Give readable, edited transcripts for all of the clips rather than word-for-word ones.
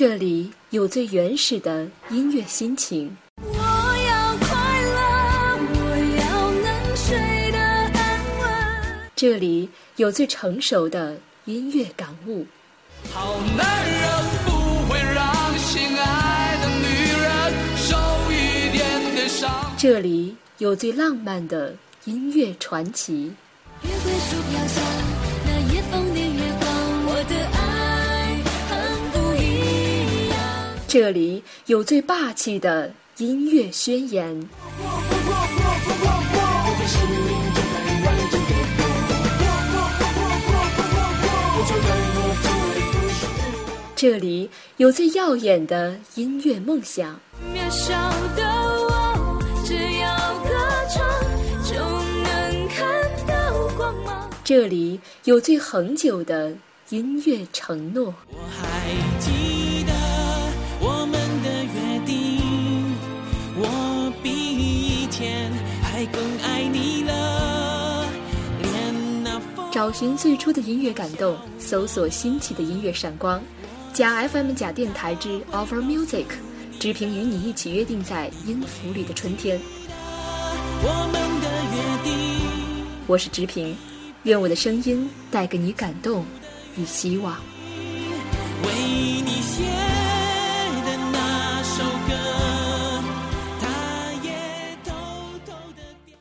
这里有最原始的音乐心情。我要快乐，我要能睡得安稳。这里有最成熟的音乐感悟。好男人不会让心爱的女人受一点点伤。这里有最浪漫的音乐传奇。月桂树飘香，那夜风的月光，我的爱很不一样。这里有最霸气的音乐宣言。这里有最耀眼的音乐梦想。渺小的我，只要歌唱就能看到光芒。这里有最恒久的音乐承诺。我还记得我们的约定，我比一天还更爱你了。找寻最初的音乐感动，搜索新奇的音乐闪光。假 FM 假电台之 Over Music， 直评与你一起约定在音符里的春天。我是直评，愿我的声音带给你感动与希望。为你写的那首歌，它也偷偷的掉。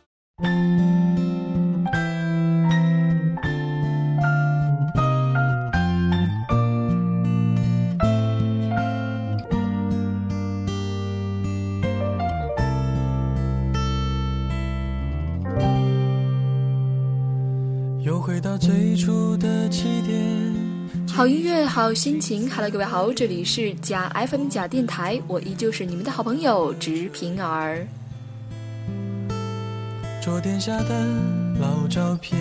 好音乐，好心情。Hello， 各位好，这里是假 FM 假电台，我依旧是你们的好朋友直平儿。桌垫下的老照片，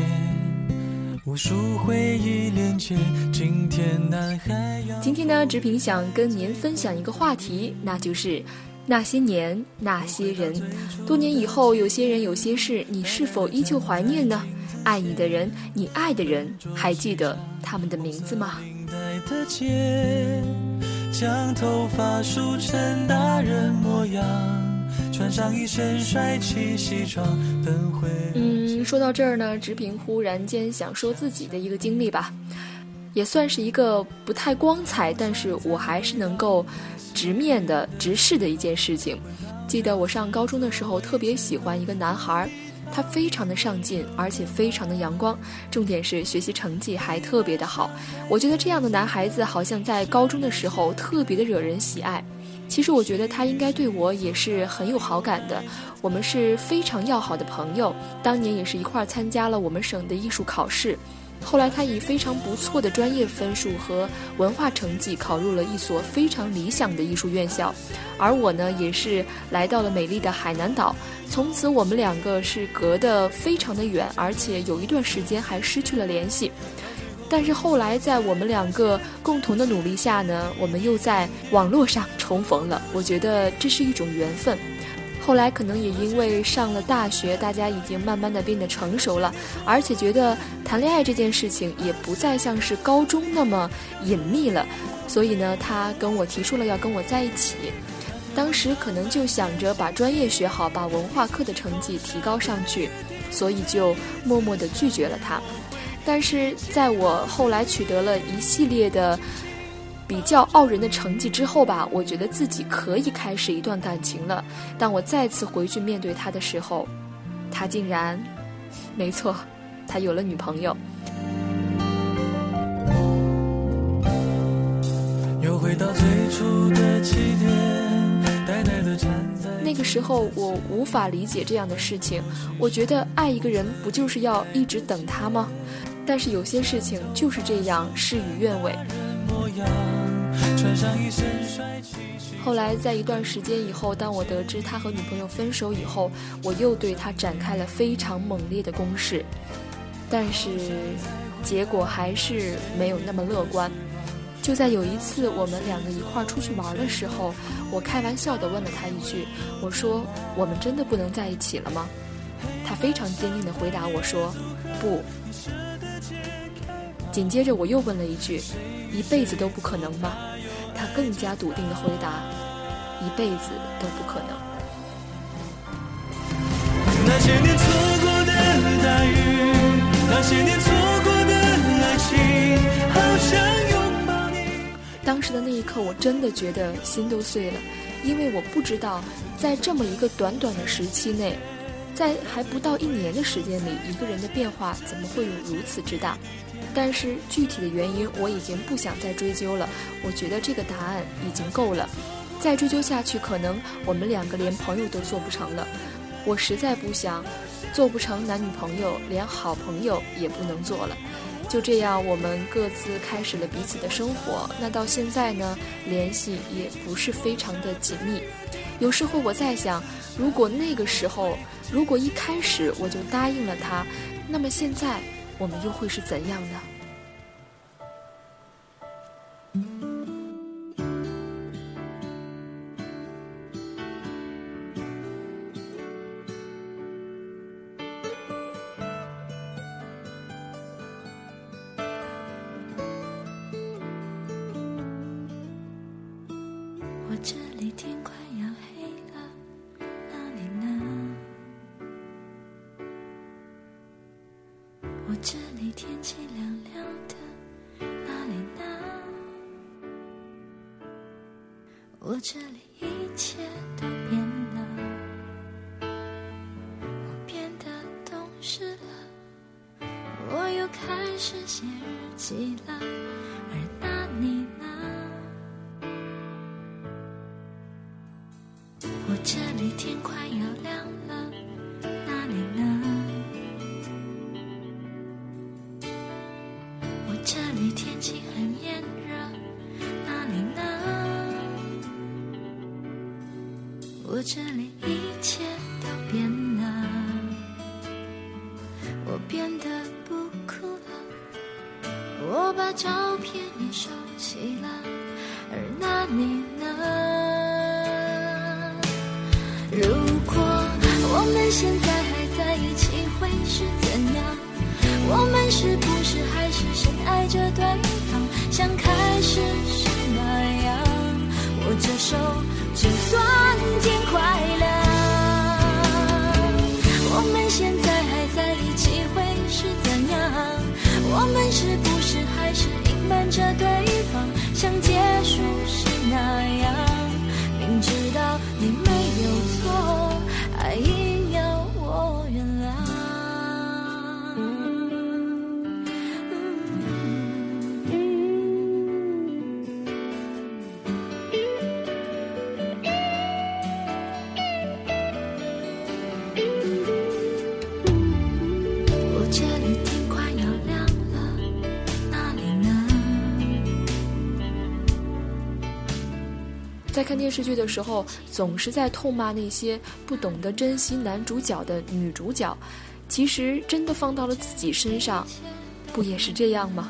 无数回忆连接，今天呢，直平想跟您分享一个话题，那就是那些年，那些人。多年以后，有些人，有些事，你是否依旧怀念呢？爱你的人，你爱的人，还记得他们的名字吗？将头发梳成大人模样，穿上一身帅气西装，等会说到这儿呢，直平忽然间想说自己的一个经历吧，也算是一个不太光彩，但是我还是能够直面的、直视的一件事情。记得我上高中的时候，特别喜欢一个男孩。他非常的上进，而且非常的阳光，重点是学习成绩还特别的好。我觉得这样的男孩子好像在高中的时候特别的惹人喜爱。其实我觉得他应该对我也是很有好感的，我们是非常要好的朋友，当年也是一块参加了我们省的艺术考试。后来他以非常不错的专业分数和文化成绩考入了一所非常理想的艺术院校，而我呢也是来到了美丽的海南岛。从此我们两个是隔得非常的远，而且有一段时间还失去了联系。但是后来在我们两个共同的努力下呢，我们又在网络上重逢了。我觉得这是一种缘分。后来可能也因为上了大学，大家已经慢慢的变得成熟了，而且觉得谈恋爱这件事情也不再像是高中那么隐秘了，所以呢，他跟我提出了要跟我在一起。当时可能就想着把专业学好，把文化课的成绩提高上去，所以就默默的拒绝了他。但是在我后来取得了一系列的比较傲人的成绩之后吧，我觉得自己可以开始一段感情了。当我再次回去面对他的时候，他竟然，没错，他有了女朋友。又回到最初的起点，呆呆地站在那个时候，我无法理解这样的事情。我觉得爱一个人不就是要一直等他吗？但是有些事情就是这样，事与愿违。后来在一段时间以后，当我得知他和女朋友分手以后，我又对他展开了非常猛烈的攻势，但是结果还是没有那么乐观。就在有一次我们两个一块出去玩的时候，我开玩笑地问了他一句，我说我们真的不能在一起了吗？他非常坚定地回答我说不。紧接着我又问了一句，一辈子都不可能吗？他更加笃定地回答：“一辈子都不可能。”那些年错过的大雨，那些年错过的爱情，好想拥抱你。当时的那一刻，我真的觉得心都碎了，因为我不知道，在这么一个短短的时期内，在还不到1年的时间里，一个人的变化怎么会有如此之大？但是具体的原因我已经不想再追究了，我觉得这个答案已经够了，再追究下去，可能我们2个连朋友都做不成了。我实在不想做不成男女朋友，连好朋友也不能做了。就这样，我们各自开始了彼此的生活。那到现在呢，联系也不是非常的紧密。有时候我在想，如果一开始我就答应了他，那么现在我们又会是怎样呢？我这里天快要黑了，那里呢？我这里天气凉凉的，那里呢？我这里一切都变了，我变得懂事了，我又开始写日记了，而那你呢？我这里天快要亮了，那里呢？这里天气很炎热，哪里呢？我这里一切都变了，我变得不哭了，我把照片也收起了，而那你呢？如果我们现在还在一起，会是怎样？我们是不是还是深爱着对方，像开始时那样握着手，就算天快亮？我们现在还在一起，会是怎样？我们是不是还是隐瞒着对方，像结束时那样？明知道你没有错，爱硬要我原谅。在看电视剧的时候，总是在痛骂那些不懂得珍惜男主角的女主角，其实真的放到了自己身上，不也是这样吗？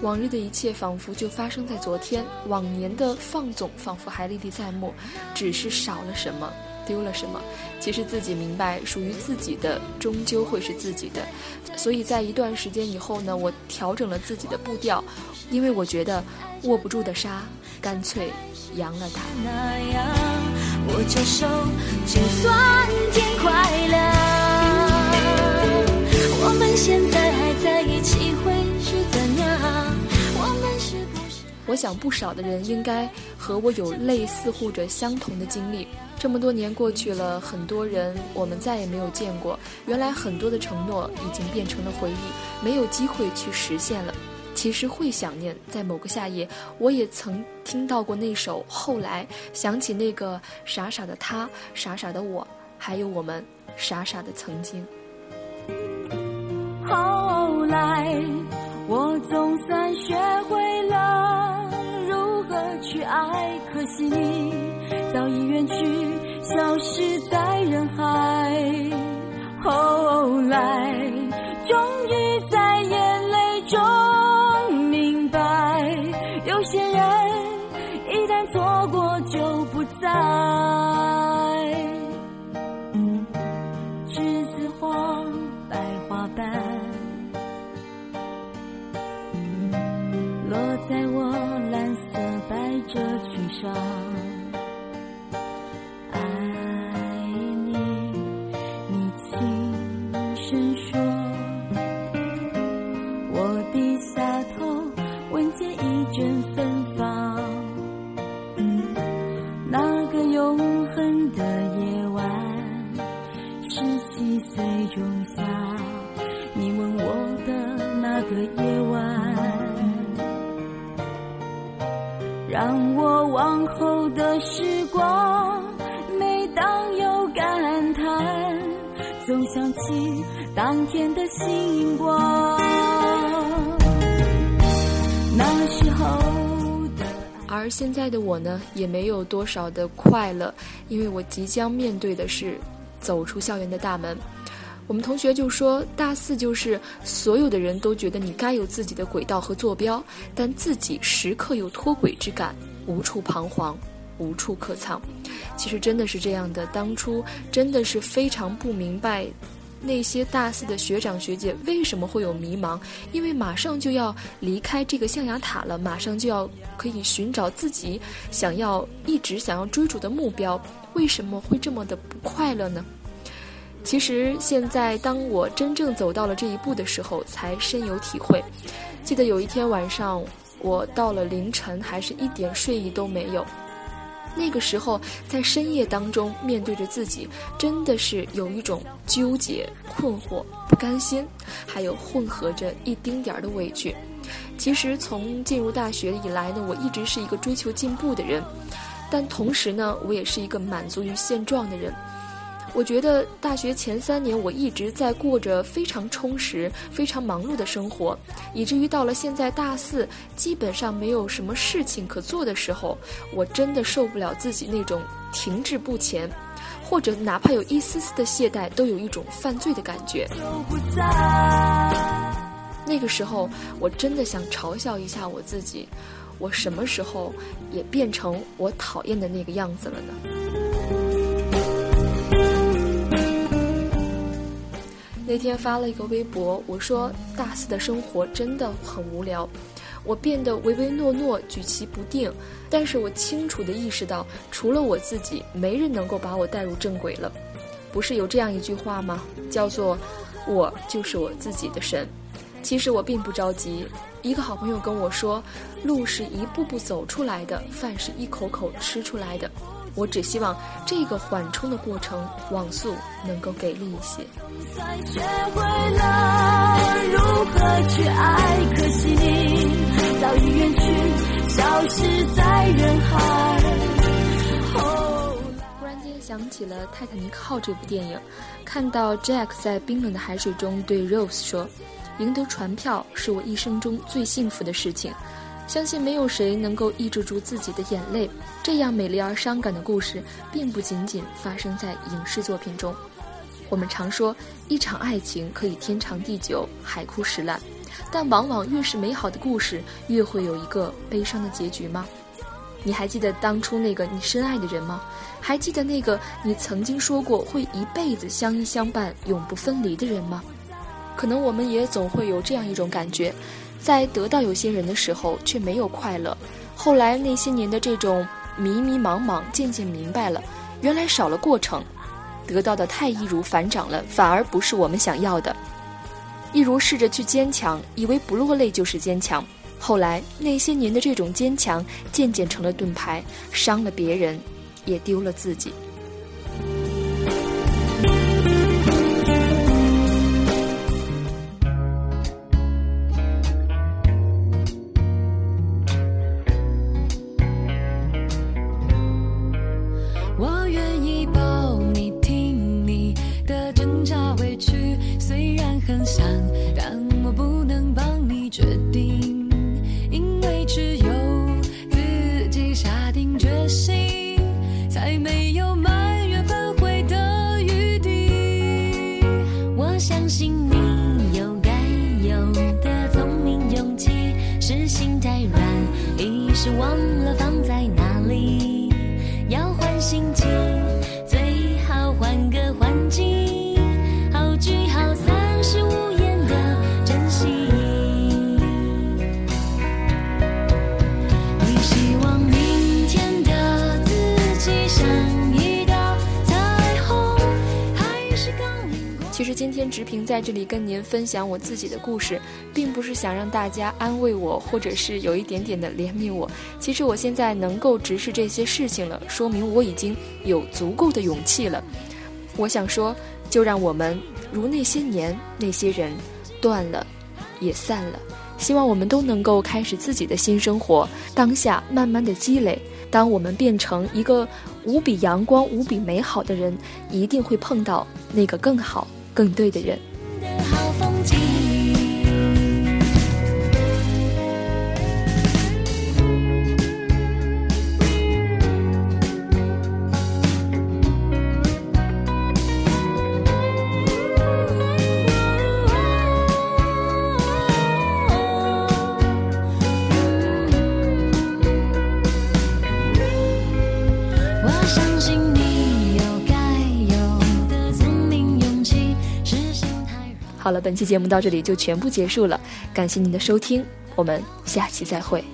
往日的一切仿佛就发生在昨天，往年的放纵仿佛还历历在目，只是少了什么，丢了什么。其实自己明白，属于自己的终究会是自己的。所以在一段时间以后呢，我调整了自己的步调，因为我觉得握不住的沙干脆扬了它。握着手，就算天快亮。我们现在还在一起，会是怎样？我们是不是？我想不少的人应该和我有类似或者相同的经历。这么多年过去了，很多人我们再也没有见过，原来很多的承诺已经变成了回忆，没有机会去实现了。其实会想念，在某个夏夜，我也曾听到过那首《后来》，想起那个傻傻的他，傻傻的我，还有我们傻傻的曾经。后来我总算学会了如何去爱，可惜你早已远去，消失在人海。后来终于在眼泪中明白，有些人一旦错过就不再。栀子花白花瓣。在我蓝色百褶裙上，爱你，你轻声说，我低下头，闻见一阵芬芳。那个永恒的夜晚，17岁仲夏，你吻我的那个夜晚，让我往后的时光，每当有感叹，总想起当天的星光。那时候的，而现在的我呢，也没有多少的快乐，因为我即将面对的是走出校园的大门。我们同学就说，大4就是所有的人都觉得你该有自己的轨道和坐标，但自己时刻有脱轨之感，无处彷徨，无处可藏。其实真的是这样的，当初真的是非常不明白那些大4的学长学姐为什么会有迷茫，因为马上就要离开这个象牙塔了，马上就要可以寻找自己想要一直想要追逐的目标，为什么会这么的不快乐呢？其实现在当我真正走到了这一步的时候，才深有体会。记得有一天晚上，我到了凌晨还是一点睡意都没有，那个时候在深夜当中面对着自己，真的是有一种纠结、困惑、不甘心，还有混合着一丁点的委屈。其实从进入大学以来呢，我一直是一个追求进步的人，但同时呢，我也是一个满足于现状的人。我觉得大学前3年我一直在过着非常充实、非常忙碌的生活，以至于到了现在大4，基本上没有什么事情可做的时候，我真的受不了自己那种停滞不前，或者哪怕有一丝丝的懈怠，都有一种犯罪的感觉。那个时候我真的想嘲笑一下我自己，我什么时候也变成我讨厌的那个样子了呢？那天发了一个微博，我说大4的生活真的很无聊，我变得唯唯诺诺，举棋不定，但是我清楚地意识到，除了我自己，没人能够把我带入正轨了。不是有这样一句话吗？叫做我就是我自己的神。其实我并不着急，一个好朋友跟我说，路是一步步走出来的，饭是一口口吃出来的。我只希望这个缓冲的过程，网速能够给力一些。学会了如何去爱，可惜你早已远去，消失在人海。突然间想起了《泰坦尼克号》这部电影，看到 Jack 在冰冷的海水中对 Rose 说，赢得船票是我一生中最幸福的事情，相信没有谁能够抑制住自己的眼泪。这样美丽而伤感的故事，并不仅仅发生在影视作品中。我们常说一场爱情可以天长地久，海枯石烂，但往往越是美好的故事，越会有一个悲伤的结局吗？你还记得当初那个你深爱的人吗？还记得那个你曾经说过会一辈子相依相伴，永不分离的人吗？可能我们也总会有这样一种感觉，在得到有些人的时候却没有快乐，后来那些年的这种迷迷茫茫，渐渐明白了，原来少了过程，得到的太易如反掌了，反而不是我们想要的。一如试着去坚强，以为不落泪就是坚强，后来那些年的这种坚强渐渐成了盾牌，伤了别人，也丢了自己。实今天直平在这里跟您分享我自己的故事，并不是想让大家安慰我，或者是有一点点的怜悯我。其实我现在能够直视这些事情了，说明我已经有足够的勇气了。我想说，就让我们如那些年那些人，断了也散了。希望我们都能够开始自己的新生活，当下慢慢的积累。当我们变成一个无比阳光无比美好的人，一定会碰到那个更好更对的人。好了，本期节目到这里就全部结束了，感谢您的收听，我们下期再会。